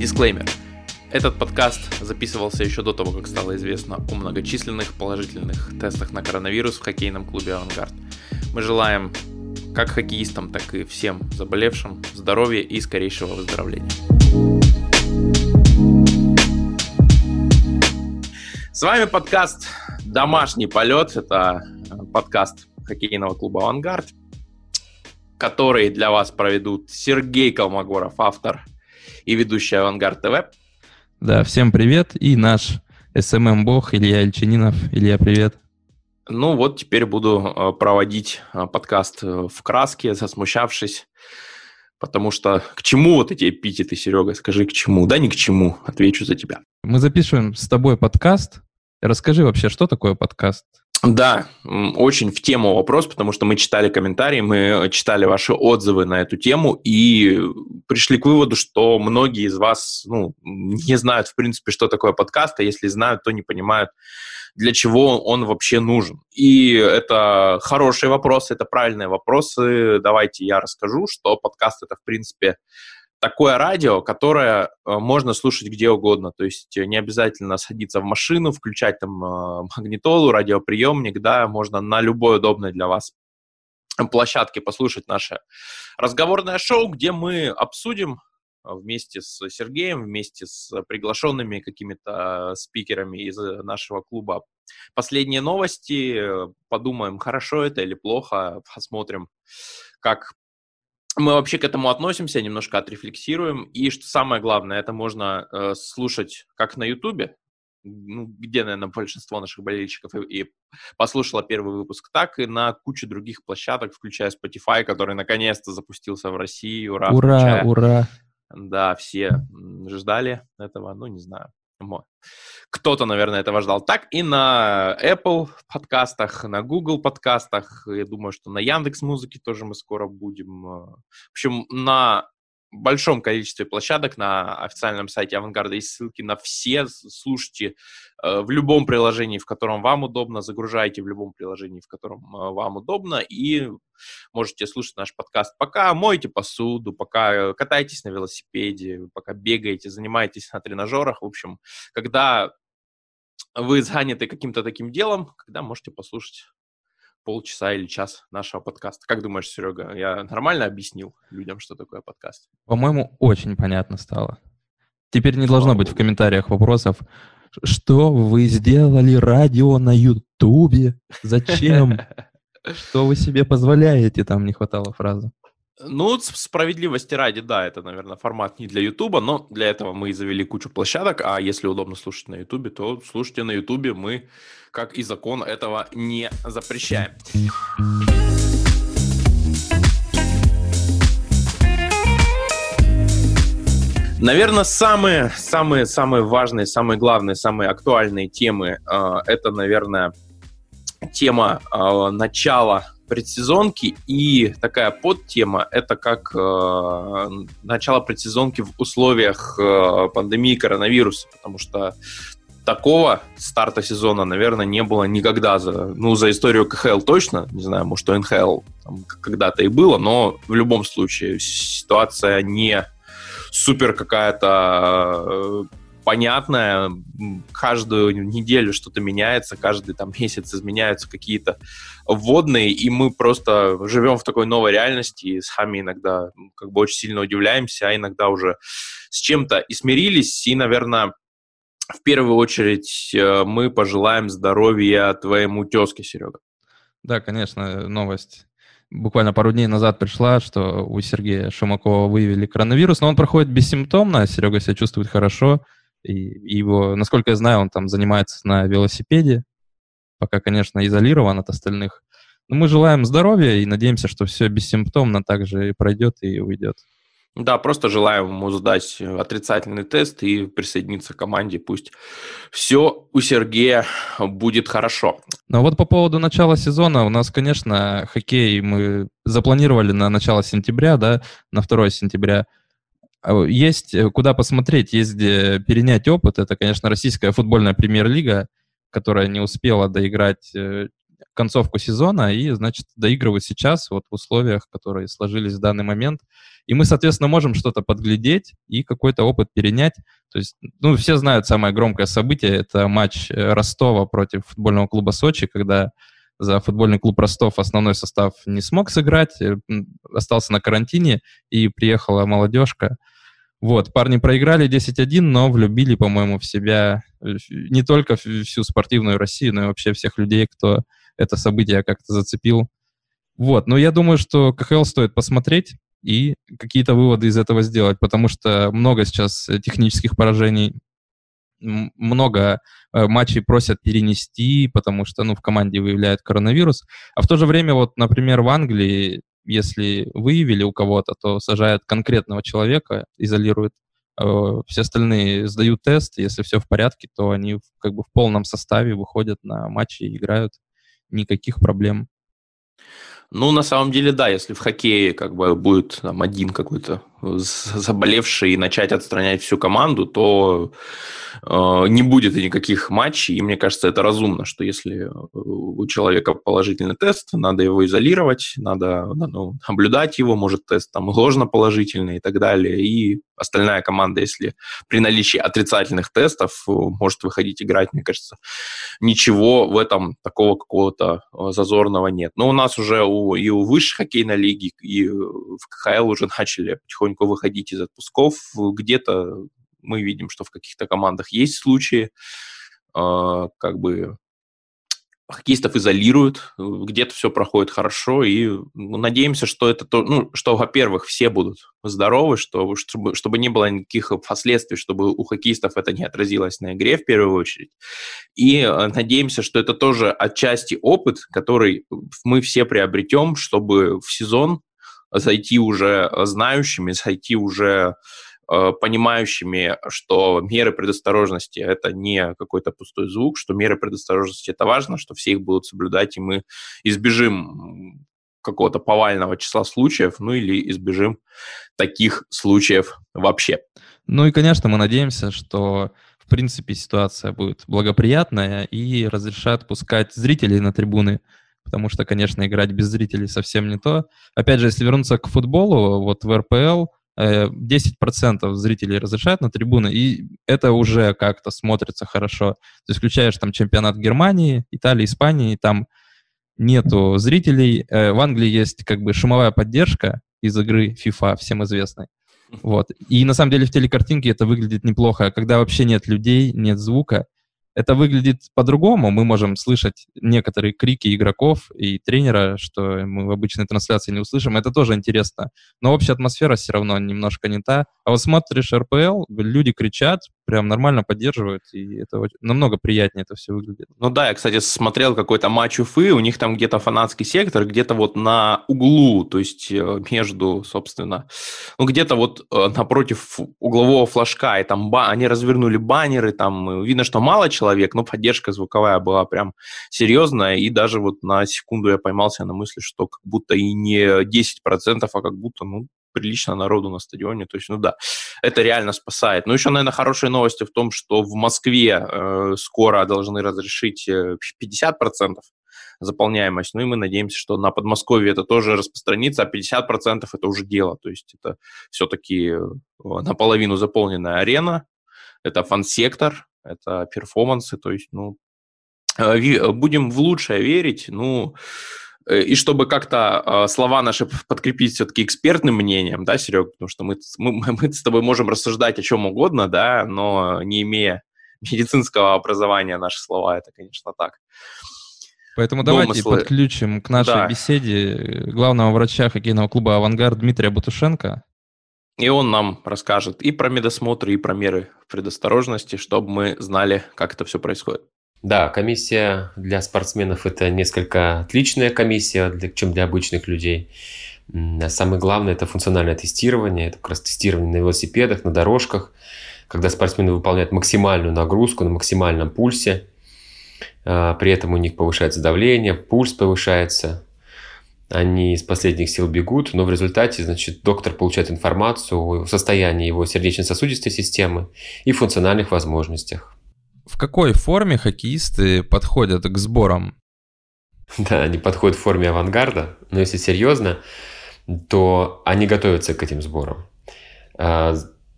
Дисклеймер. Этот подкаст записывался еще до того, как стало известно о многочисленных положительных тестах на коронавирус в хоккейном клубе «Авангард». Мы желаем как хоккеистам, так и всем заболевшим здоровья и скорейшего выздоровления. С вами подкаст «Домашний полет». Это подкаст хоккейного клуба «Авангард», который для вас проведут Сергей Колмогоров, автор и ведущий «Авангард ТВ». Да, всем привет. И наш СММ-бог Илья Ильчанинов. Илья, привет. Ну вот теперь буду проводить подкаст в краске, засмущавшись, потому что к чему вот эти эпитеты, Серега? Скажи, к чему? Да ни к чему. Отвечу за тебя. Мы записываем с тобой подкаст. Расскажи вообще, что такое подкаст? Да, очень в тему вопрос, потому что мы читали комментарии, мы читали ваши отзывы на эту тему и пришли к выводу, что многие из вас не знают, в принципе, что такое подкаст, а если знают, то не понимают, для чего он вообще нужен. И это хорошие вопросы, это правильные вопросы. Давайте я расскажу, что подкаст — это, в принципе, такое радио, которое можно слушать где угодно, то есть не обязательно садиться в машину, включать там магнитолу, радиоприемник, да, можно на любой удобной для вас площадке послушать наше разговорное шоу, где мы обсудим вместе с Сергеем, вместе с приглашенными какими-то спикерами из нашего клуба последние новости, подумаем, хорошо это или плохо, посмотрим, как мы вообще к этому относимся, немножко отрефлексируем. И что самое главное, это можно слушать как на Ютубе, где, наверное, большинство наших болельщиков и послушало первый выпуск, так и на куче других площадок, включая Spotify, который наконец-то запустился в России. Ура! Ура! Включая. Ура! Да, все ждали этого, не знаю. Кто-то, наверное, этого ждал. Так и на Apple подкастах, на Google подкастах, я думаю, что на Яндекс.Музыке тоже мы скоро будем. В общем, на большом количестве площадок, на официальном сайте «Авангарда» есть ссылки на все. Слушайте в любом приложении, в котором вам удобно, загружайте в любом приложении, в котором вам удобно, и можете слушать наш подкаст пока моете посуду, пока катаетесь на велосипеде, пока бегаете, занимаетесь на тренажерах. В общем, когда вы заняты каким-то таким делом, когда можете послушать полчаса или час нашего подкаста. Как думаешь, Серега, я нормально объяснил людям, что такое подкаст? По-моему, очень понятно стало. Теперь не должно быть в комментариях вопросов, что вы сделали радио на Ютубе? Зачем? Что вы себе позволяете? Там не хватало фразы. Справедливости ради, да, это, наверное, формат не для Ютуба, но для этого мы и завели кучу площадок, а если удобно слушать на Ютубе, то слушайте на Ютубе, мы, как и закон, этого не запрещаем. Наверное, самые важные, самые главные, самые актуальные темы, это, наверное, тема начала предсезонки, и такая подтема – это как начало предсезонки в условиях пандемии коронавируса, потому что такого старта сезона, наверное, не было никогда за историю КХЛ точно, не знаю, может, у НХЛ там когда-то и было, но в любом случае ситуация не супер какая-то понятная, каждую неделю что-то меняется, каждый там месяц изменяются какие-то вводные, и мы просто живем в такой новой реальности, и сами иногда как бы очень сильно удивляемся, а иногда уже с чем-то и смирились, и, наверное, в первую очередь мы пожелаем здоровья твоему тезке, Серега. Да, конечно, новость буквально пару дней назад пришла, что у Сергея Шумакова выявили коронавирус, но он проходит бессимптомно, Серега себя чувствует хорошо, и его, насколько я знаю, он там занимается на велосипеде, пока, конечно, изолирован от остальных. Но мы желаем здоровья и надеемся, что все бессимптомно также и пройдет и уйдет. Да, просто желаем ему сдать отрицательный тест и присоединиться к команде, пусть все у Сергея будет хорошо. Ну вот по поводу начала сезона, у нас, конечно, хоккей мы запланировали на начало сентября, да, на 2 сентября. Есть куда посмотреть, есть где перенять опыт. Это, конечно, российская футбольная премьер-лига, которая не успела доиграть концовку сезона и, значит, доигрывают сейчас вот в условиях, которые сложились в данный момент. И мы, соответственно, можем что-то подглядеть и какой-то опыт перенять. То есть, ну, все знают самое громкое событие – это матч Ростова против футбольного клуба «Сочи», когда за футбольный клуб «Ростов» основной состав не смог сыграть, остался на карантине, и приехала молодежка. Вот, парни проиграли 10-1, но влюбили, по-моему, в себя не только всю спортивную Россию, но и вообще всех людей, кто это событие как-то зацепил. Вот, но я думаю, что КХЛ стоит посмотреть и какие-то выводы из этого сделать, потому что много сейчас технических поражений, много матчей просят перенести, потому что, ну, в команде выявляют коронавирус. А в то же время, вот, например, в Англии, если выявили у кого-то, то сажают конкретного человека, изолируют, все остальные сдают тест, если все в порядке, то они как бы в полном составе выходят на матчи и играют, никаких проблем. Ну, на самом деле, да, если в хоккее как бы будет там один какой-то заболевший и начать отстранять всю команду, то не будет никаких матчей, и мне кажется, это разумно, что если у человека положительный тест, надо его изолировать, надо, ну, наблюдать его, может, тест там ложно положительный и так далее, и остальная команда, если при наличии отрицательных тестов, может выходить играть, мне кажется, ничего в этом такого какого-то зазорного нет. Но у нас уже и у высшей хоккейной лиги, и в КХЛ уже начали потихоньку выходить из отпусков. Где-то мы видим, что в каких-то командах есть случаи, как бы хоккеистов изолируют, где-то все проходит хорошо, и надеемся, что это то, ну, что, во-первых, все будут здоровы, чтобы не было никаких последствий, чтобы у хоккеистов это не отразилось на игре в первую очередь. И надеемся, что это тоже отчасти опыт, который мы все приобретем, чтобы в сезон зайти уже знающими, зайти уже понимающими, что меры предосторожности – это не какой-то пустой звук, что меры предосторожности – это важно, что все их будут соблюдать, и мы избежим какого-то повального числа случаев, ну или избежим таких случаев вообще. Ну и, конечно, мы надеемся, что, в принципе, ситуация будет благоприятная и разрешат пускать зрителей на трибуны, потому что, конечно, играть без зрителей совсем не то. Опять же, если вернуться к футболу, вот в РПЛ 10% зрителей разрешают на трибуны, и это уже как-то смотрится хорошо. Ты включаешь там чемпионат Германии, Италии, Испании, там нету зрителей. В Англии есть как бы шумовая поддержка из игры FIFA, всем известной. Вот. И на самом деле в телекартинке это выглядит неплохо, когда вообще нет людей, нет звука. Это выглядит по-другому. Мы можем слышать некоторые крики игроков и тренера, что мы в обычной трансляции не услышим. Это тоже интересно. Но общая атмосфера все равно немножко не та. А вот смотришь РПЛ, люди кричат, прям нормально поддерживают, и это намного приятнее это все выглядит. Ну да, я, кстати, смотрел какой-то матч Уфы, у них там где-то фанатский сектор, где-то вот на углу, то есть между, собственно, ну где-то вот напротив углового флажка, и там они развернули баннеры, там видно, что мало человек, но поддержка звуковая была прям серьезная, и даже вот на секунду я поймался на мысли, что как будто и не 10%, а как будто, ну, прилично народу на стадионе, то есть, ну да, это реально спасает. Но еще, наверное, хорошие новости в том, что в Москве скоро должны разрешить 50% заполняемость, ну и мы надеемся, что на Подмосковье это тоже распространится, а 50% это уже дело, то есть это все-таки наполовину заполненная арена, это фан-сектор, это перформансы, то есть, ну, будем в лучшее верить, ну, и чтобы как-то слова наши подкрепить все-таки экспертным мнением, да, Серег, потому что мы с тобой можем рассуждать о чем угодно, да, но не имея медицинского образования наши слова, это, конечно, так. Поэтому давайте подключим к нашей беседе главного врача хоккейного клуба «Авангард» Дмитрия Батушенко. И он нам расскажет и про медосмотры, и про меры предосторожности, чтобы мы знали, как это все происходит. Да, комиссия для спортсменов – это несколько отличная комиссия, чем для обычных людей. Самое главное – это функциональное тестирование, это как раз тестирование на велосипедах, на дорожках, когда спортсмены выполняют максимальную нагрузку на максимальном пульсе, при этом у них повышается давление, пульс повышается, они из последних сил бегут, но в результате, значит, доктор получает информацию о состоянии его сердечно-сосудистой системы и функциональных возможностях. В какой форме хоккеисты подходят к сборам? Да, они подходят в форме «Авангарда», но если серьезно, то они готовятся к этим сборам.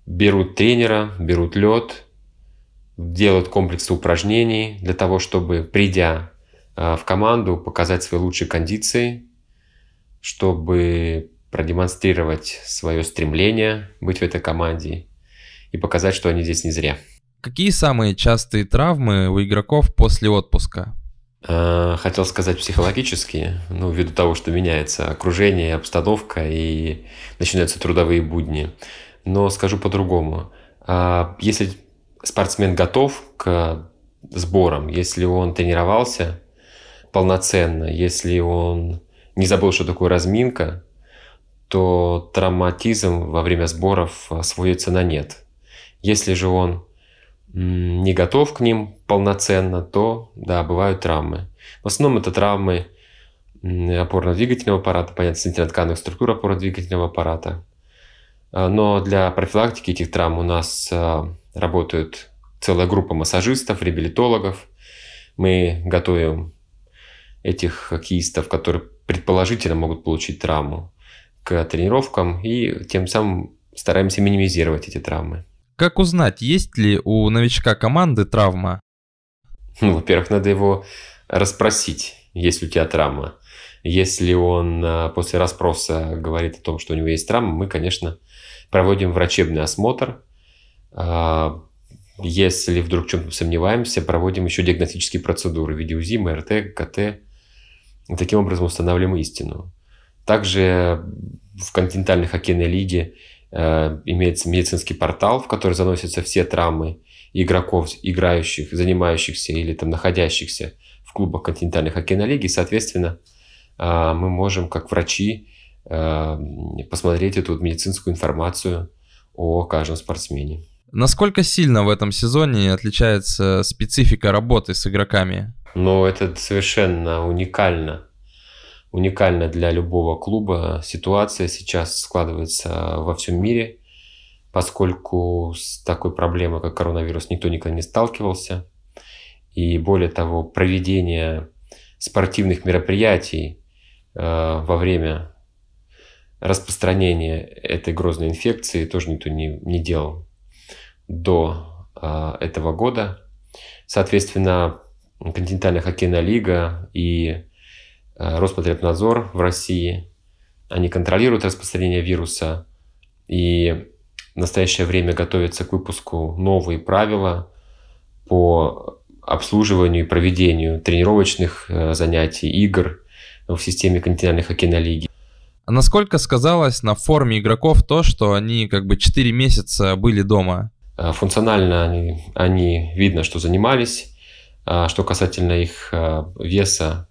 Берут тренера, берут лед, делают комплексы упражнений для того, чтобы, придя в команду, показать свои лучшие кондиции, чтобы продемонстрировать свое стремление быть в этой команде и показать, что они здесь не зря. Какие самые частые травмы у игроков после отпуска? Хотел сказать психологические, но ввиду того, что меняется окружение, обстановка и начинаются трудовые будни. Но скажу по-другому. Если спортсмен готов к сборам, если он тренировался полноценно, если он не забыл, что такое разминка, то травматизм во время сборов сводится на нет. Если же он не готов к ним полноценно, то, да, бывают травмы. В основном это травмы опорно-двигательного аппарата, понятно, соединительно-тканных структур опорно-двигательного аппарата. Но для профилактики этих травм у нас работают целая группа массажистов, реабилитологов. Мы готовим этих хоккеистов, которые предположительно могут получить травму, к тренировкам и тем самым стараемся минимизировать эти травмы. Как узнать, есть ли у новичка команды травма? Ну, во-первых, надо его расспросить, есть ли у тебя травма. Если он после расспроса говорит о том, что у него есть травма, мы, конечно, проводим врачебный осмотр. Если вдруг в чем-то сомневаемся, проводим еще диагностические процедуры в виде УЗИ, МРТ, КТ. Таким образом устанавливаем истину. Также в континентальной хоккейной лиге имеется медицинский портал, в который заносятся все травмы игроков, играющих, занимающихся или там находящихся в клубах континентальной хоккейной лиги. И, соответственно, мы можем, как врачи, посмотреть эту медицинскую информацию о каждом спортсмене. Насколько сильно в этом сезоне отличается специфика работы с игроками? Ну, это совершенно уникально. Уникально для любого клуба ситуация сейчас складывается во всем мире, поскольку с такой проблемой, как коронавирус, никто никогда не сталкивался. И более того, проведение спортивных мероприятий во время распространения этой грозной инфекции тоже никто не делал до этого года. Соответственно, континентальная хоккейная лига и Роспотребнадзор в России, они контролируют распространение вируса и в настоящее время готовятся к выпуску новые правила по обслуживанию и проведению тренировочных занятий, игр в системе континентальной хоккейной лиги. А насколько сказалось на форме игроков то, что они как бы 4 месяца были дома? Функционально они видно, что занимались. Что касательно их веса,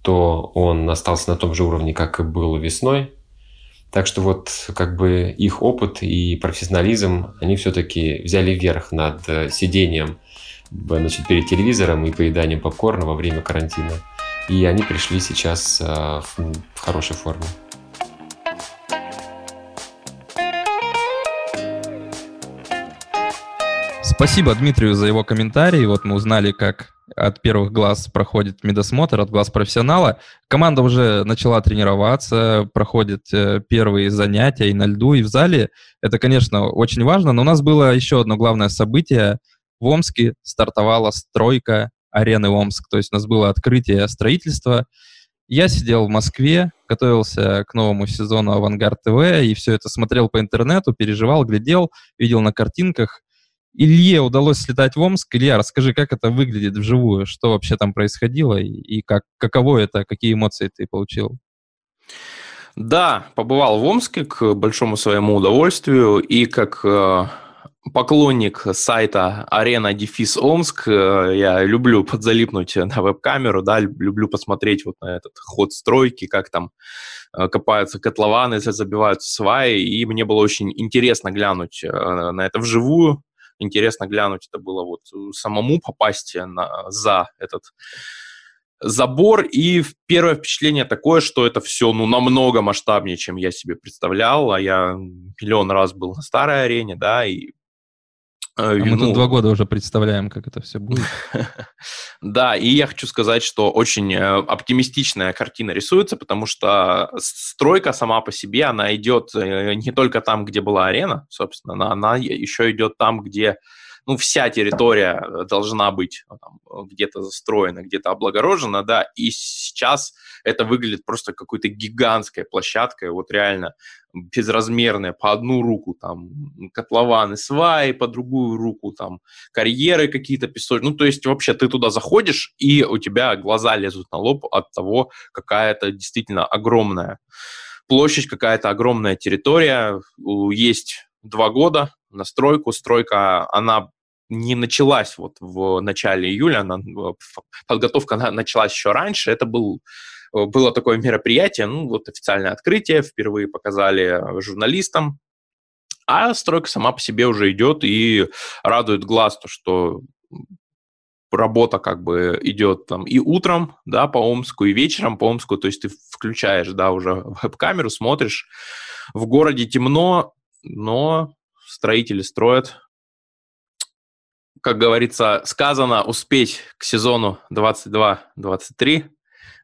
то он остался на том же уровне, как и был весной. Так что вот как бы их опыт и профессионализм, они все-таки взяли верх над сидением, значит, перед телевизором и поеданием попкорна во время карантина. И они пришли сейчас в хорошей форме. Спасибо Дмитрию за его комментарий. Вот мы узнали, как от первых глаз проходит медосмотр, от глаз профессионала. Команда уже начала тренироваться, проходят первые занятия и на льду, и в зале. Это, конечно, очень важно, но у нас было еще одно главное событие. В Омске стартовала стройка арены Омск, то есть у нас было открытие строительства. Я сидел в Москве, готовился к новому сезону «Авангард ТВ», и все это смотрел по интернету, переживал, глядел, видел на картинках. Илье удалось слетать в Омск. Илья, расскажи, как это выглядит вживую, что вообще там происходило и каково это, какие эмоции ты получил? Да, побывал в Омске к большому своему удовольствию, и как поклонник сайта Arena DeFis Омск, я люблю подзалипнуть на веб-камеру, да, люблю посмотреть вот на этот ход стройки, как там копаются котлованы, забиваются сваи, и мне было очень интересно глянуть на это вживую. Интересно глянуть, это было вот самому попасть за этот забор. И первое впечатление такое, что это все намного масштабнее, чем я себе представлял. А я миллион раз был на старой арене, да, и Мы тут 2 года уже представляем, как это все будет. Да, и я хочу сказать, что очень оптимистичная картина рисуется, потому что стройка сама по себе, она идет не только там, где была арена, собственно, она еще идет там, где вся территория должна быть где-то застроена, где-то облагорожена, да, и сейчас это выглядит просто какой-то гигантской площадкой, вот реально безразмерная, по одну руку там котлованы, сваи, по другую руку там карьеры какие-то песочные, то есть вообще ты туда заходишь, и у тебя глаза лезут на лоб от того, какая-то действительно огромная площадь, какая-то огромная территория, есть 2 года на стройку, стройка, она не началась вот в начале июля, подготовка началась еще раньше, это было такое мероприятие, официальное открытие, впервые показали журналистам, а стройка сама по себе уже идет и радует глаз то, что работа идет там и утром, да, по Омску, и вечером по Омску, то есть ты включаешь, да, уже веб-камеру, смотришь, в городе темно, но строители строят. Как говорится, сказано успеть к сезону 22-23.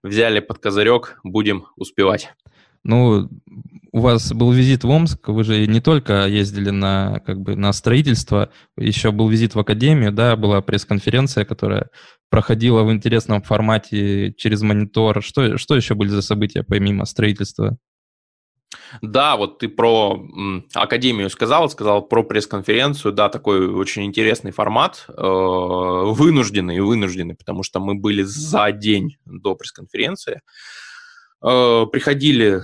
Взяли под козырек, будем успевать. У вас был визит в Омск, вы же не только ездили на строительство, еще был визит в Академию, да, была пресс-конференция, которая проходила в интересном формате через монитор. Что еще были за события помимо строительства? Да, вот ты про Академию сказал про пресс-конференцию, да, такой очень интересный формат, вынужденный, потому что мы были за день до пресс-конференции, приходили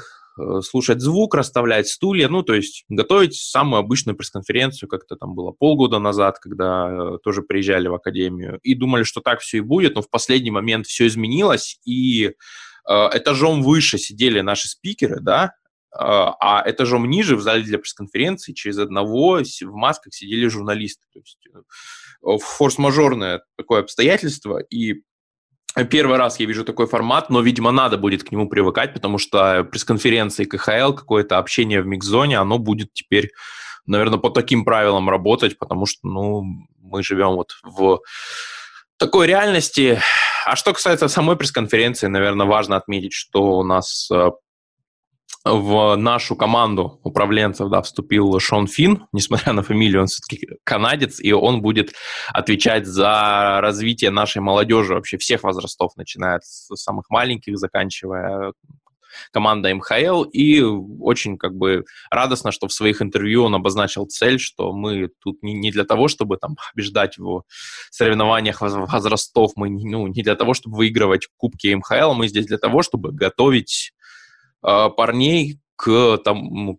слушать звук, расставлять стулья, то есть готовить самую обычную пресс-конференцию, как-то там было полгода назад, когда тоже приезжали в Академию, и думали, что так все и будет, но в последний момент все изменилось, и этажом выше сидели наши спикеры, да, а этажом ниже в зале для пресс-конференции через одного в масках сидели журналисты. То есть форс-мажорное такое обстоятельство, и первый раз я вижу такой формат, но, видимо, надо будет к нему привыкать, потому что пресс-конференции КХЛ, какое-то общение в микс-зоне, оно будет теперь, наверное, по таким правилам работать, потому что, мы живем вот в такой реальности. А что касается самой пресс-конференции, наверное, важно отметить, что у нас в нашу команду управленцев, да, вступил Шон Финн, несмотря на фамилию, он все-таки канадец, и он будет отвечать за развитие нашей молодежи вообще всех возрастов, начиная с самых маленьких, заканчивая командой МХЛ, и очень радостно, что в своих интервью он обозначил цель, что мы тут не для того, чтобы там побеждать в соревнованиях возрастов, мы не для того, чтобы выигрывать кубки МХЛ, мы здесь для того, чтобы готовить парней к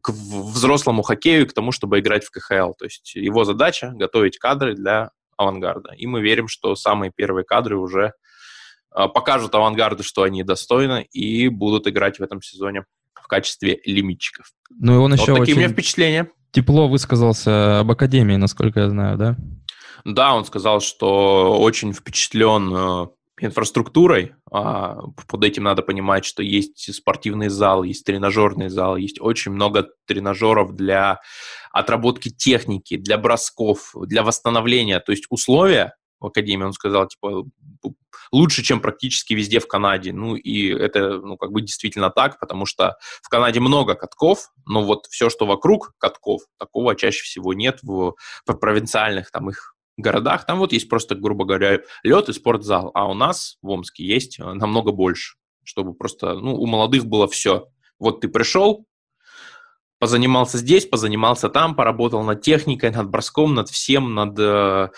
взрослому хоккею, к тому, чтобы играть в КХЛ. То есть его задача — готовить кадры для «Авангарда». И мы верим, что самые первые кадры уже покажут «Авангарду», что они достойны, и будут играть в этом сезоне в качестве лимитчиков. И он еще такие у меня впечатления. Тепло высказался об Академии, насколько я знаю, да? Да, он сказал, что очень впечатлен инфраструктурой. Под этим надо понимать, что есть спортивный зал, есть тренажерный зал, есть очень много тренажеров для отработки техники, для бросков, для восстановления. То есть условия в Академии, он сказал, лучше, чем практически везде в Канаде. И это, действительно так, потому что в Канаде много катков, но вот все, что вокруг катков, такого чаще всего нет в провинциальных там их городах, там вот есть просто, грубо говоря, лед и спортзал, а у нас в Омске есть намного больше, чтобы просто, у молодых было все. Вот ты пришел, позанимался здесь, позанимался там, поработал над техникой, над броском, над всем, над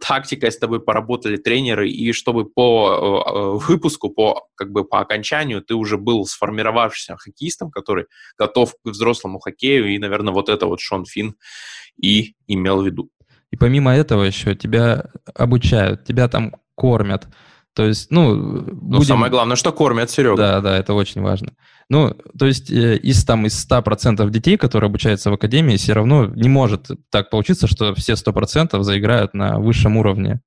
тактикой, с тобой поработали тренеры, и чтобы по выпуску, по окончанию ты уже был сформировавшимся хоккеистом, который готов к взрослому хоккею, и, наверное, вот это вот Шон Финн и имел в виду. И помимо этого еще тебя обучают, тебя там кормят. То есть, самое главное, что кормят, Серега. Да, это очень важно. То есть из 100% детей, которые обучаются в Академии, все равно не может так получиться, что все 100% заиграют на высшем уровне.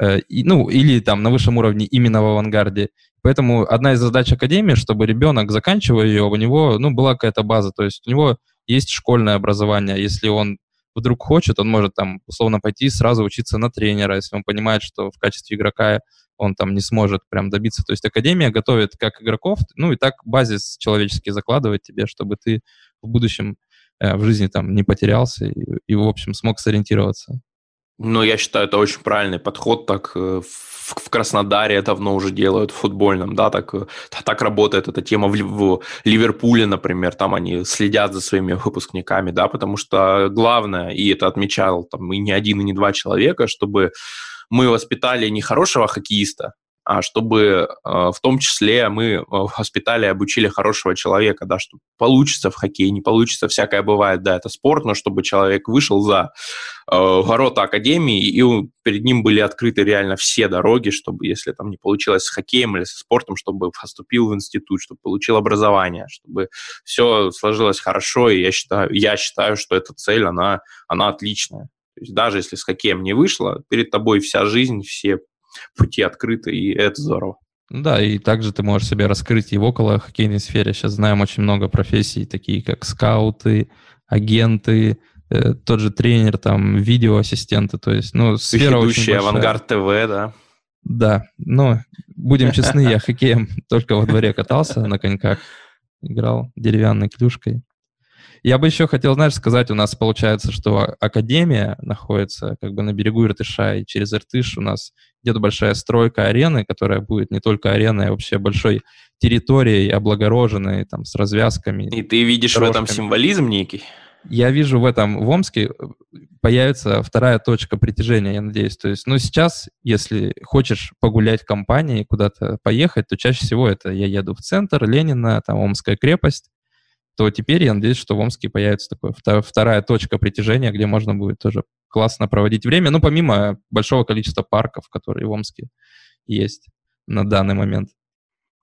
Или там на высшем уровне именно в «Авангарде». Поэтому одна из задач Академии, чтобы ребенок, заканчивая ее, у него была какая-то база. То есть у него есть школьное образование, если он вдруг хочет, он может там условно пойти сразу учиться на тренера, если он понимает, что в качестве игрока он там не сможет прям добиться. То есть Академия готовит как игроков, ну и так базис человеческий закладывает тебе, чтобы ты в будущем в жизни там не потерялся и в общем смог сориентироваться. Ну, я считаю, это очень правильный подход, так в Краснодаре давно уже делают, в футбольном, да, так работает эта тема в Ливерпуле, например, там они следят за своими выпускниками, да, потому что главное, и это отмечал там и не один, и не два человека, чтобы мы воспитали не хорошего хоккеиста, а чтобы в том числе мы воспитали и обучили хорошего человека, да, что получится в хоккее, не получится, всякое бывает, да, это спорт, но чтобы человек вышел за ворота Академии, и перед ним были открыты реально все дороги, чтобы, если там не получилось с хоккеем или со спортом, чтобы поступил в институт, чтобы получил образование, чтобы все сложилось хорошо, и я считаю, что эта цель, она отличная. То есть даже если с хоккеем не вышло, перед тобой вся жизнь, все пути открыты, и это здорово. Да, и также ты можешь себя раскрыть и в околохоккейной сфере. Сейчас знаем очень много профессий, такие как скауты, агенты, тот же тренер, там, видеоассистенты. То есть, ну, сфера очень большая. Авангард ТВ, да. Да, ну, будем честны, я хоккеем только во дворе катался на коньках, играл деревянной клюшкой. Я бы еще хотел, знаешь, сказать, у нас получается, что Академия находится как бы на берегу Иртыша, и через Иртыш у нас идет большая стройка арены, которая будет не только ареной, а вообще большой территорией, облагороженной, там, с развязками. И ты видишь дорожками. В этом символизм некий? Я вижу в этом, в Омске появится вторая точка притяжения, я надеюсь. То есть, ну, сейчас, если хочешь погулять в компании, куда-то поехать, то чаще всего это я еду в центр Ленина, там, Омская крепость, то теперь я надеюсь, что в Омске появится такая вторая точка притяжения, где можно будет тоже классно проводить время, ну, помимо большого количества парков, которые в Омске есть на данный момент.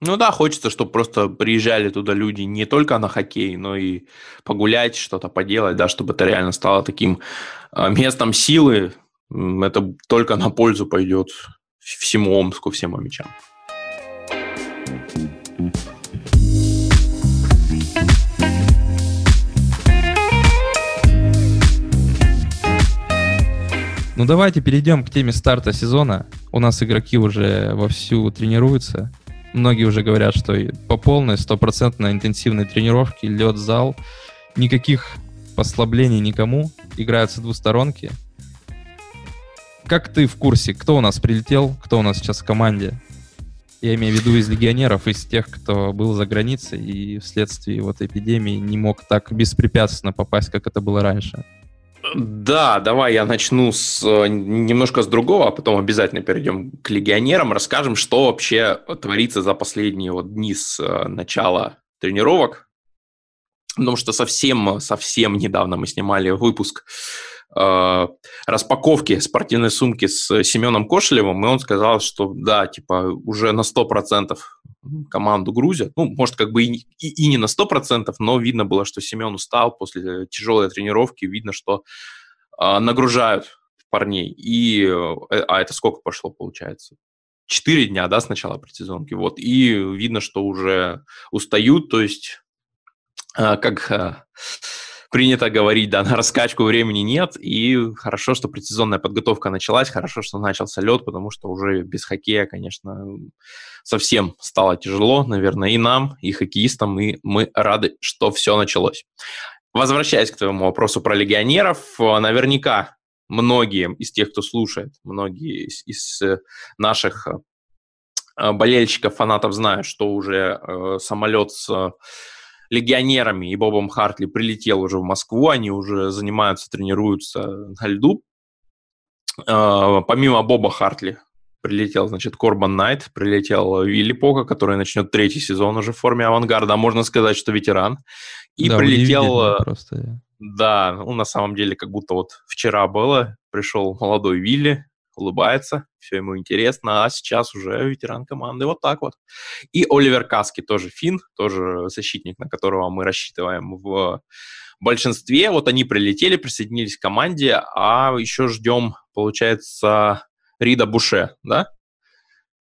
Ну да, хочется, чтобы просто приезжали туда люди не только на хоккей, но и погулять, что-то поделать, да, чтобы это реально стало таким местом силы. Это только на пользу пойдет всему Омску, всем омичам. Ну, давайте перейдем к теме старта сезона. У нас игроки уже вовсю тренируются. Многие уже говорят, что по полной, стопроцентной интенсивной тренировке, лед, зал, никаких послаблений никому, играются двусторонки. Как ты в курсе, кто у нас прилетел, кто у нас сейчас в команде? Я имею в виду из легионеров, из тех, кто был за границей и вследствие вот эпидемии не мог так беспрепятственно попасть, как это было раньше. Да, давай я начну немножко с другого, а потом обязательно перейдем к легионерам, расскажем, что вообще творится за последние вот дни с начала тренировок, потому что совсем недавно мы снимали выпуск распаковки спортивной сумки с Семёном Кошелевым, и он сказал, что да, типа уже на 100% команду грузят. Ну, может, как бы и не на 100%, но видно было, что Семён устал после тяжелой тренировки, видно, что нагружают парней. А это сколько пошло, получается? 4 дня, да, с начала предсезонки. Вот. И видно, что уже устают, то есть как принято говорить, да, на раскачку времени нет, и хорошо, что предсезонная подготовка началась, хорошо, что начался лед, потому что уже без хоккея, конечно, совсем стало тяжело, наверное, и нам, и хоккеистам, и мы рады, что все началось. Возвращаясь к твоему вопросу про легионеров, наверняка многие из тех, кто слушает, многие из наших болельщиков, фанатов знают, что уже самолет с легионерами и Бобом Хартли прилетел уже в Москву, они уже занимаются, тренируются на льду. Помимо Боба Хартли прилетел, значит, Корбан Найт, прилетел Вилли Пока, который начнет 3-й сезон уже в форме Авангарда, можно сказать, что ветеран. И да, прилетел... Просто, да, ну, на самом деле, как будто вот вчера было, пришел молодой Вилли, улыбается, все ему интересно, а сейчас уже ветеран команды, вот так вот. И Оливер Каски, тоже финн, тоже защитник, на которого мы рассчитываем в большинстве. Вот они прилетели, присоединились к команде, а еще ждем, получается, Рида Буше, да?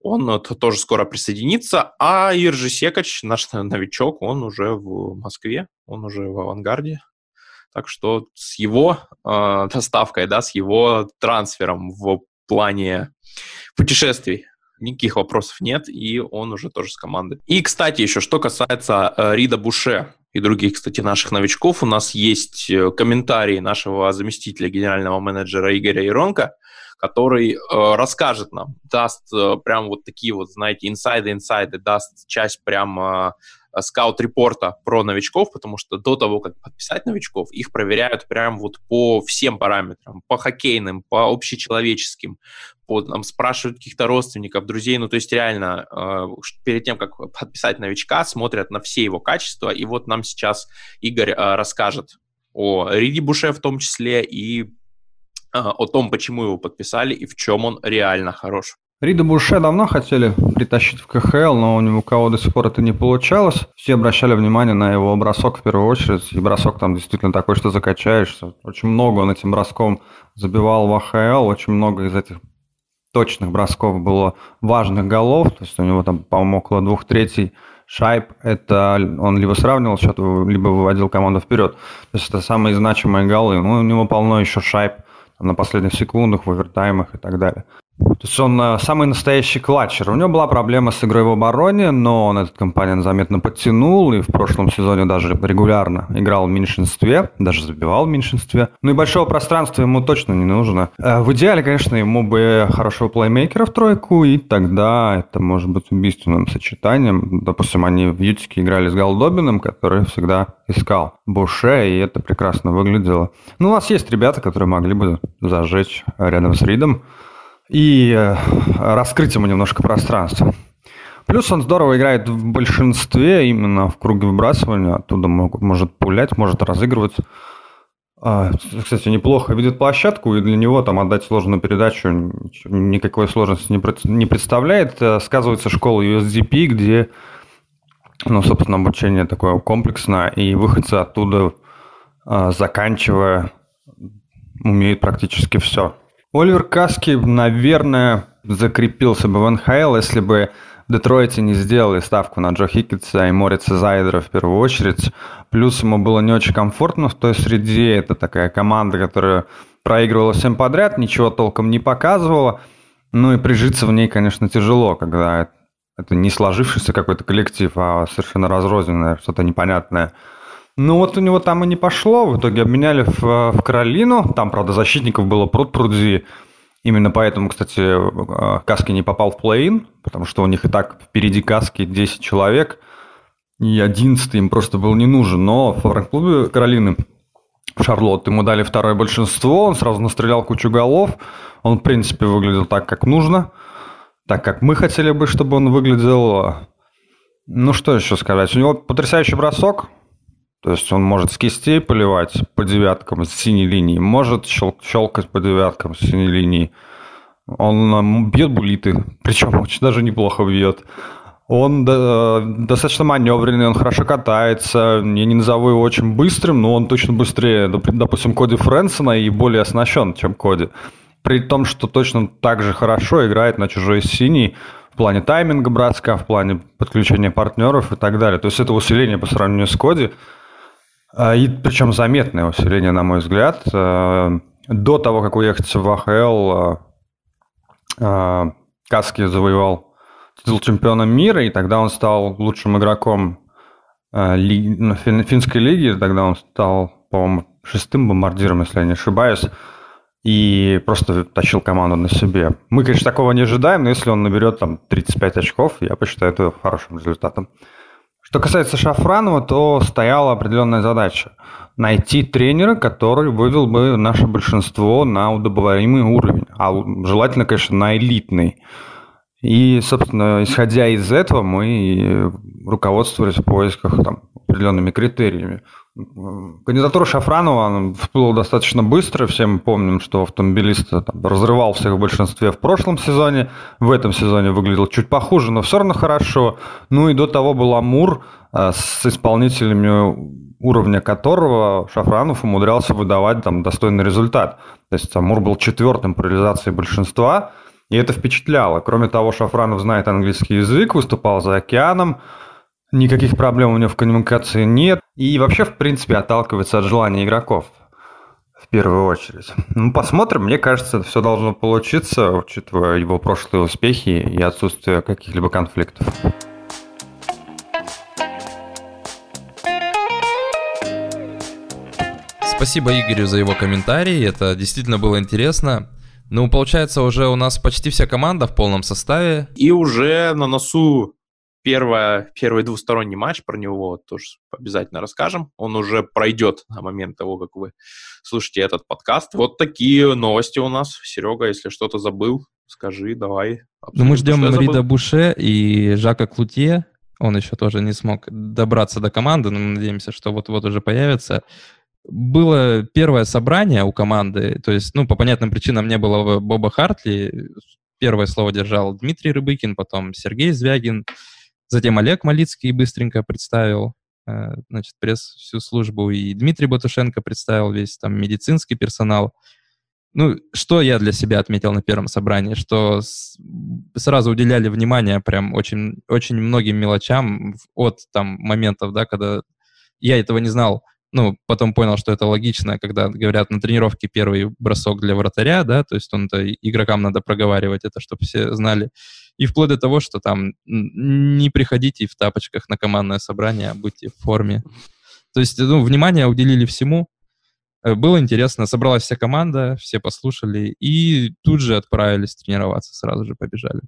Он тоже скоро присоединится, а Иржи Секач, наш новичок, он уже в Москве, он уже в Авангарде. Так что с его доставкой, да, с его трансфером в плане путешествий никаких вопросов нет, и он уже тоже с командой. И, кстати, еще что касается Рида Буше и других, кстати, наших новичков, у нас есть комментарии нашего заместителя генерального менеджера Игоря Иронко, который расскажет нам, даст прям вот такие вот, знаете, инсайды, даст часть прям скаут-репорта про новичков, потому что до того, как подписать новичков, их проверяют прям вот по всем параметрам, по хоккейным, по общечеловеческим, по, там, спрашивают каких-то родственников, друзей, ну, то есть реально перед тем, как подписать новичка, смотрят на все его качества, и вот нам сейчас Игорь расскажет о Риде Буше в том числе и о том, почему его подписали и в чем он реально хорош. Рида Буше давно хотели притащить в КХЛ, но у него до сих пор это не получалось. Все обращали внимание на его бросок в первую очередь, и бросок там действительно такой, что закачаешься. Очень много он этим броском забивал в АХЛ, очень много из этих точных бросков было важных голов, то есть у него там, по-моему, около 2/3 шайб, это он либо сравнивал счет, либо выводил команду вперед. То есть это самые значимые голы, ну, у него полно еще шайб там, на последних секундах, в овертаймах и так далее. То есть он самый настоящий клатчер. У него была проблема с игрой в обороне, но он этот компонент заметно подтянул и в прошлом сезоне даже регулярно играл в меньшинстве, даже забивал в меньшинстве. Ну и большого пространства ему точно не нужно. В идеале, конечно, ему бы хорошего плеймейкера в тройку, и тогда это может быть убийственным сочетанием. Допустим, они в Ютике играли с Голдобиным, который всегда искал Буше, и это прекрасно выглядело. Ну, у нас есть ребята, которые могли бы зажечь рядом с Ридом и раскрыть ему немножко пространства. Плюс он здорово играет в большинстве, именно в круге выбрасывания. Оттуда может пулять, может разыгрывать. Кстати, неплохо видит площадку, и для него там отдать сложную передачу никакой сложности не представляет. Сказывается школа USDP, где, ну, собственно, обучение такое комплексное, и выходцы оттуда, заканчивая, умеют практически все. Оливер Каски, наверное, закрепился бы в НХЛ, если бы в Детройте не сделали ставку на Джо Хикетса и Морица Зайдера в первую очередь. Плюс ему было не очень комфортно в той среде. Это такая команда, которая проигрывала всем подряд, ничего толком не показывала. Ну и прижиться в ней, конечно, тяжело, когда это не сложившийся какой-то коллектив, а совершенно разрозненное, что-то непонятное. Ну вот у него там и не пошло, в итоге обменяли в Каролину, там, правда, защитников было пруд-пруди, именно поэтому, кстати, Каски не попал в плей-ин, потому что у них и так впереди Каски 10 человек, и 11 им просто был не нужен, но в франк-клубе Каролины, в Шарлотт, ему дали второе большинство, он сразу настрелял кучу голов, он, в принципе, выглядел так, как нужно, так, как мы хотели бы, чтобы он выглядел. Ну что еще сказать, у него потрясающий бросок. То есть он может с кистей поливать по девяткам с синей линии, может щелкать по девяткам с синей линии. Он бьет булиты, причем очень даже неплохо бьет. Он достаточно маневренный, он хорошо катается. Я не назову его очень быстрым, но он точно быстрее, допустим, Коди Фрэнсона и более оснащен, чем Коди. При том, что точно так же хорошо играет на чужой синий в плане тайминга броска, в плане подключения партнеров и так далее. То есть это усиление по сравнению с Коди. И причем заметное усиление, на мой взгляд. До того, как уехать в АХЛ, Каски завоевал титул чемпиона мира, и тогда он стал лучшим игроком финской лиги. Тогда он стал, по-моему, 6-м бомбардиром, если я не ошибаюсь, и просто тащил команду на себе. Мы, конечно, такого не ожидаем, но если он наберет там 35 очков, я посчитаю это хорошим результатом. Что касается Шафранова, то стояла определенная задача – найти тренера, который вывел бы наше большинство на удобоваримый уровень, а желательно, конечно, на элитный. И, собственно, исходя из этого, мы руководствовались в поисках там определенными критериями. Кандидатура Шафранова всплыла достаточно быстро. Все мы помним, что автомобилист там разрывал всех в большинстве в прошлом сезоне. В этом сезоне выглядел чуть похуже, но все равно хорошо. Ну и до того был Амур, с исполнителями уровня которого Шафранов умудрялся выдавать там достойный результат. То есть Амур был 4-м по реализации большинства, и это впечатляло. Кроме того, Шафранов знает английский язык, выступал за океаном. Никаких проблем у него в коммуникации нет. И вообще, в принципе, отталкивается от желания игроков в первую очередь. Ну, посмотрим. Мне кажется, это все должно получиться, учитывая его прошлые успехи и отсутствие каких-либо конфликтов. Спасибо Игорю за его комментарии. Это действительно было интересно. Ну, получается, уже у нас почти вся команда в полном составе. И уже на носу первый двусторонний матч, про него тоже обязательно расскажем. Он уже пройдет на момент того, как вы слушаете этот подкаст. Вот такие новости у нас. Серега, если что-то забыл, скажи, давай. Ну, мы ждем Рида Буше и Жака Клутье. Он еще тоже не смог добраться до команды, но мы надеемся, что вот-вот уже появится. Было первое собрание у команды, то есть, ну, по понятным причинам не было Боба Хартли. Первое слово держал Дмитрий Рыбыкин, потом Сергей Звягин. Затем Олег Малицкий быстренько представил, значит, пресс всю службу, и Дмитрий Батушенко представил весь там медицинский персонал. Ну, что я для себя отметил на первом собрании, что сразу уделяли внимание прям очень, очень многим мелочам от там моментов, да, когда я этого не знал, ну, потом понял, что это логично, когда говорят на тренировке первый бросок для вратаря, да, то есть он-то игрокам надо проговаривать это, чтобы все знали. И вплоть до того, что там не приходите в тапочках на командное собрание, а будьте в форме. То есть, ну, внимание уделили всему. Было интересно, собралась вся команда, все послушали и тут же отправились тренироваться, сразу же побежали.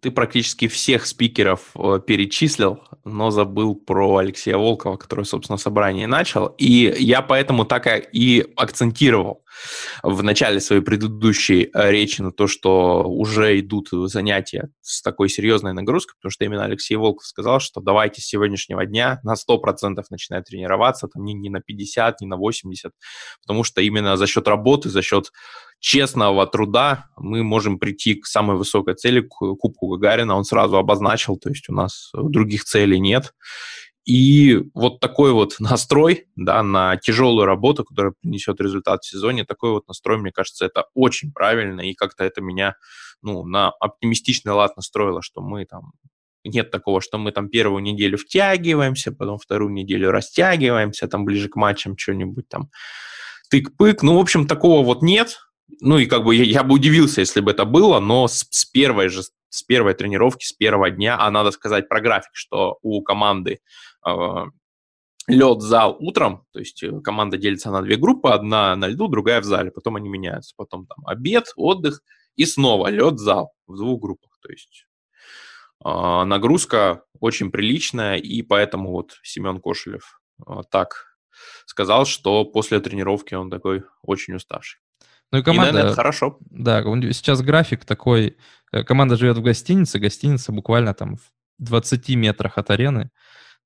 Ты практически всех спикеров перечислил, но забыл про Алексея Волкова, который, собственно, собрание начал. И я поэтому так и акцентировал в начале своей предыдущей речи на то, что уже идут занятия с такой серьезной нагрузкой, потому что именно Алексей Волков сказал, что давайте с сегодняшнего дня на 100% начинать тренироваться, там не на 50, не на 80, потому что именно за счет работы, за счет честного труда мы можем прийти к самой высокой цели, к Кубку Гагарина. Он сразу обозначил, то есть у нас других целей нет. И вот такой вот настрой, да, на тяжелую работу, которая принесет результат в сезоне, такой вот настрой, мне кажется, это очень правильно, и как-то это меня, ну, на оптимистичный лад настроило, что мы там... Нет такого, что мы там первую неделю втягиваемся, потом вторую неделю растягиваемся, там ближе к матчам что-нибудь там тык-пык. Ну, в общем, такого вот нет. Ну, и как бы я бы удивился, если бы это было, но с первой тренировки, с первого дня, а надо сказать про график, что у команды лед, зал утром, то есть команда делится на две группы, одна на льду, другая в зале, потом они меняются, потом там обед, отдых и снова лед, зал в двух группах, то есть нагрузка очень приличная, и поэтому вот Семён Кошелев так сказал, что после тренировки он такой очень уставший. Ну и команда, и, наверное, хорошо. Да, сейчас график такой. Команда живет в гостинице. Гостиница буквально там в 20 метрах от арены.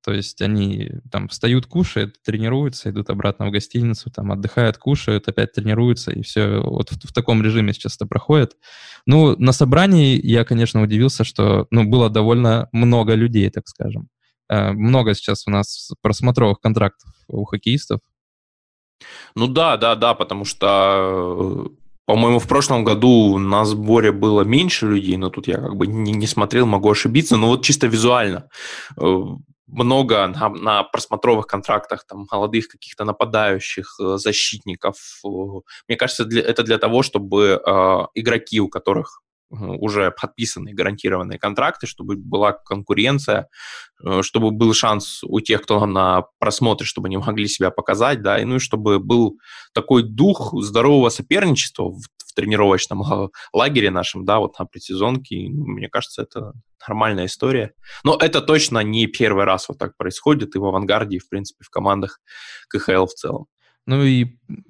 То есть они там встают, кушают, тренируются, идут обратно в гостиницу, там отдыхают, кушают, опять тренируются. И все вот в таком режиме сейчас это проходит. Ну, на собрании я, конечно, удивился, что, ну, было довольно много людей, так скажем. Много сейчас у нас просмотровых контрактов у хоккеистов. Ну да, потому что, по-моему, в прошлом году на сборе было меньше людей, но тут я как бы не смотрел, могу ошибиться, но вот чисто визуально. Много на просмотровых контрактах там молодых каких-то нападающих, защитников. Мне кажется, это для того, чтобы игроки, у которых уже подписанные гарантированные контракты, чтобы была конкуренция, чтобы был шанс у тех, кто на просмотре, чтобы они могли себя показать, да, и, ну, и чтобы был такой дух здорового соперничества в тренировочном лагере нашем, да, вот на предсезонке, и, мне кажется, это нормальная история. Но это точно не первый раз вот так происходит и в «Авангарде», и, в принципе, в командах КХЛ в целом. Ну и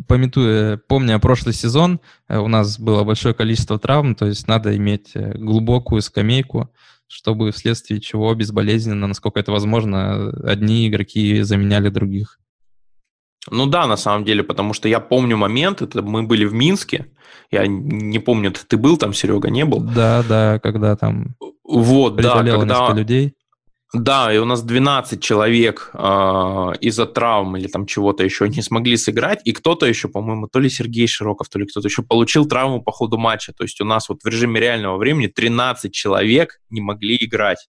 помня прошлый сезон, у нас было большое количество травм, то есть надо иметь глубокую скамейку, чтобы вследствие чего безболезненно, насколько это возможно, одни игроки заменяли других. Ну да, на самом деле, потому что я помню момент, это мы были в Минске, я не помню, ты был там, Серега, не был? Да, когда там вот, приболело несколько людей. Да, и у нас 12 человек из-за травм или там чего-то еще не смогли сыграть, и кто-то еще, по-моему, то ли Сергей Широков, то ли кто-то еще получил травму по ходу матча. То есть у нас вот в режиме реального времени 13 человек не могли играть.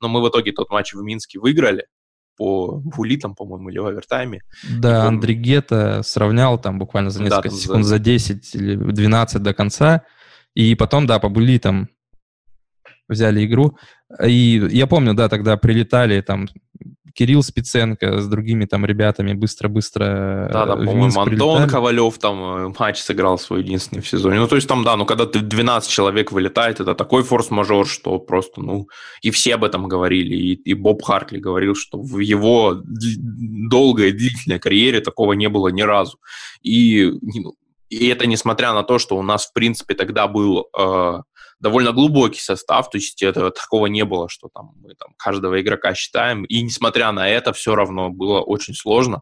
Но мы в итоге тот матч в Минске выиграли по булитам, по-моему, или в овертайме. Да, Андрей Гетта сравнял там буквально за несколько секунд, за 10 или 12 до конца. И потом, да, по булитам взяли игру. И я помню, да, тогда прилетали там Кирилл Спиценко с другими там ребятами быстро-быстро. Да, да, по-моему, Антон прилетали. Ковалев там матч сыграл свой единственный в сезоне. Ну, то есть там, да, ну, когда 12 человек вылетает, это такой форс-мажор, что просто, ну, и все об этом говорили, и Боб Хартли говорил, что в его долгой, длительной карьере такого не было ни разу. И это несмотря на то, что у нас, в принципе, тогда был довольно глубокий состав, то есть это такого не было, что там мы там каждого игрока считаем, и несмотря на это, все равно было очень сложно,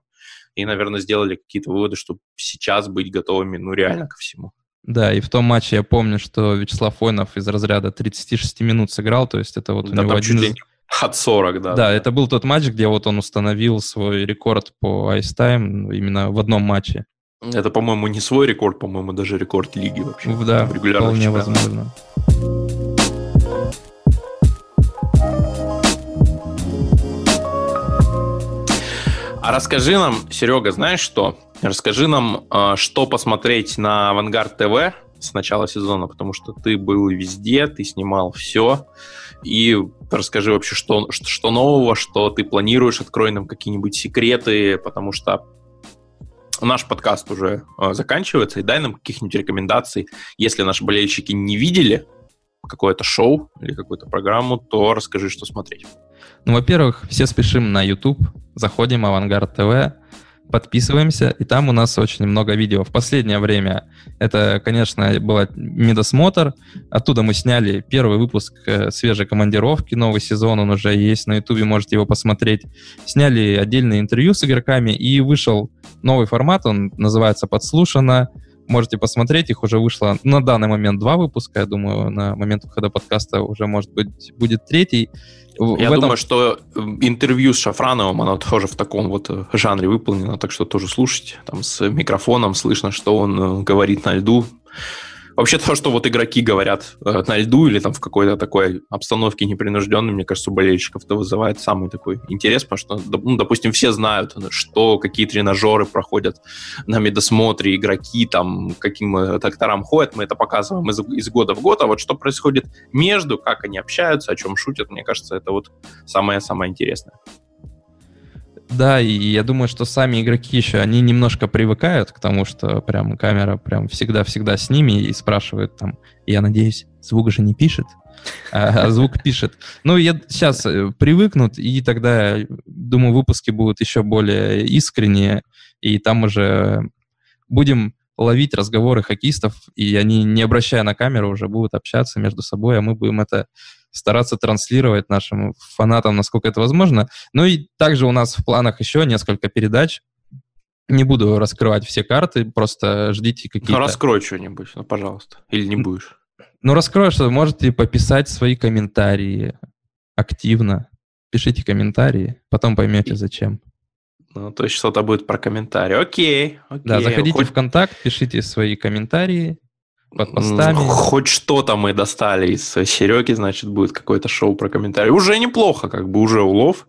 и, наверное, сделали какие-то выводы, чтобы сейчас быть готовыми, ну, реально ко всему. Да, и в том матче я помню, что Вячеслав Войнов из разряда 36 минут сыграл, то есть это вот да, у него один... От 40, да. Да, это был тот матч, где вот он установил свой рекорд по Ice Time именно в одном матче. Это, по-моему, не свой рекорд, по-моему, даже рекорд лиги вообще. Да, вполне возможно. А расскажи нам, Серега, знаешь что? Расскажи нам, что посмотреть на Авангард ТВ с начала сезона, потому что ты был везде, ты снимал все. И расскажи вообще, что нового, что ты планируешь, открой нам какие-нибудь секреты, потому что наш подкаст уже заканчивается, и дай нам каких-нибудь рекомендаций. Если наши болельщики не видели какое-то шоу или какую-то программу, то расскажи, что смотреть. Ну, во-первых, все спешим на YouTube, заходим в Авангард ТВ, подписываемся, и там у нас очень много видео. В последнее время это, конечно, был медосмотр. Оттуда мы сняли первый выпуск свежей командировки, новый сезон, он уже есть на YouTube, можете его посмотреть. Сняли отдельные интервью с игроками, и вышел новый формат, он называется «Подслушано». Можете посмотреть, их уже вышло на данный момент 2 выпуска, я думаю, на момент выхода подкаста уже, может быть, будет 3. Думаю, что интервью с Шафрановым, оно тоже в таком вот жанре выполнено, так что тоже слушайте. Там с микрофоном слышно, что он говорит на льду. Вообще то, что вот игроки говорят на льду или там в какой-то такой обстановке непринужденной, мне кажется, у болельщиков это вызывает самый такой интерес, потому что, ну, допустим, все знают, что какие тренажеры проходят на медосмотре, игроки там, к каким докторам ходят, мы это показываем из года в год, а вот что происходит между, как они общаются, о чем шутят, мне кажется, это вот самое-самое интересное. Да, и я думаю, что сами игроки еще, они немножко привыкают к тому, что прям камера прям всегда-всегда с ними и спрашивают там, я надеюсь, звук же не пишет, а звук пишет. Ну, я сейчас привыкнут, и тогда, думаю, выпуски будут еще более искренние, и там уже будем ловить разговоры хоккеистов, и они, не обращая на камеру, уже будут общаться между собой, а мы будем это стараться транслировать нашим фанатам, насколько это возможно. Ну и также у нас в планах еще несколько передач. Не буду раскрывать все карты, просто ждите какие-то... Ну, раскрой что-нибудь, ну, пожалуйста. Или не будешь? Ну, раскрой, что можете пописать свои комментарии активно. Пишите комментарии, потом поймете, зачем. Ну, то есть что-то будет про комментарии. Окей. Да, заходите в ВКонтакт, пишите свои комментарии. Под постами. Хоть что-то мы достали из Сереги, значит, будет какое-то шоу про комментарии. Уже неплохо, как бы, уже улов.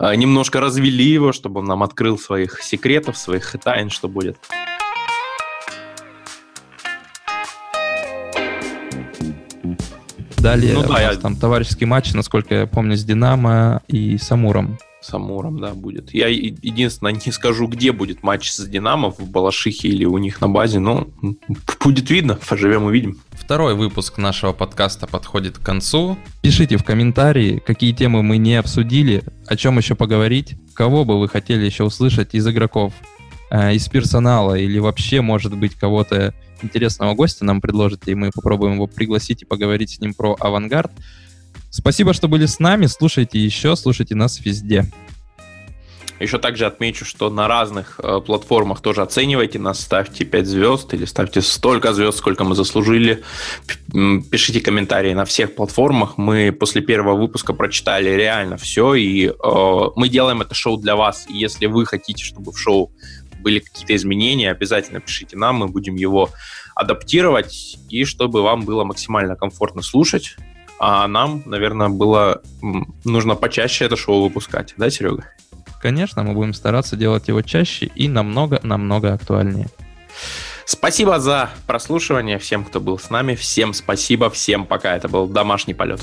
Немножко развели его, чтобы он нам открыл своих секретов, своих тайн, что будет. Далее у нас там товарищеский матч, насколько я помню, с «Динамо» и с «Амуром». С «Амуром», да, будет. Я единственное не скажу, где будет матч с «Динамо», в Балашихе или у них на базе, но будет видно, поживем, увидим. Второй выпуск нашего подкаста подходит к концу. Пишите в комментарии, какие темы мы не обсудили, о чем еще поговорить, кого бы вы хотели еще услышать из игроков, из персонала или вообще, может быть, кого-то интересного гостя нам предложите, и мы попробуем его пригласить и поговорить с ним про «Авангард». Спасибо, что были с нами. Слушайте еще, слушайте нас везде. Еще также отмечу, что на разных платформах тоже оценивайте нас, ставьте 5 звезд или ставьте столько звезд, сколько мы заслужили. Пишите комментарии на всех платформах. Мы после первого выпуска прочитали реально все, и мы делаем это шоу для вас. И если вы хотите, чтобы в шоу были какие-то изменения, обязательно пишите нам, мы будем его адаптировать, и чтобы вам было максимально комфортно слушать. А нам, наверное, было нужно почаще это шоу выпускать, да, Серега? Конечно, мы будем стараться делать его чаще и намного-намного актуальнее. Спасибо за прослушивание всем, кто был с нами. Всем спасибо, всем пока. Это был «Домашний полет».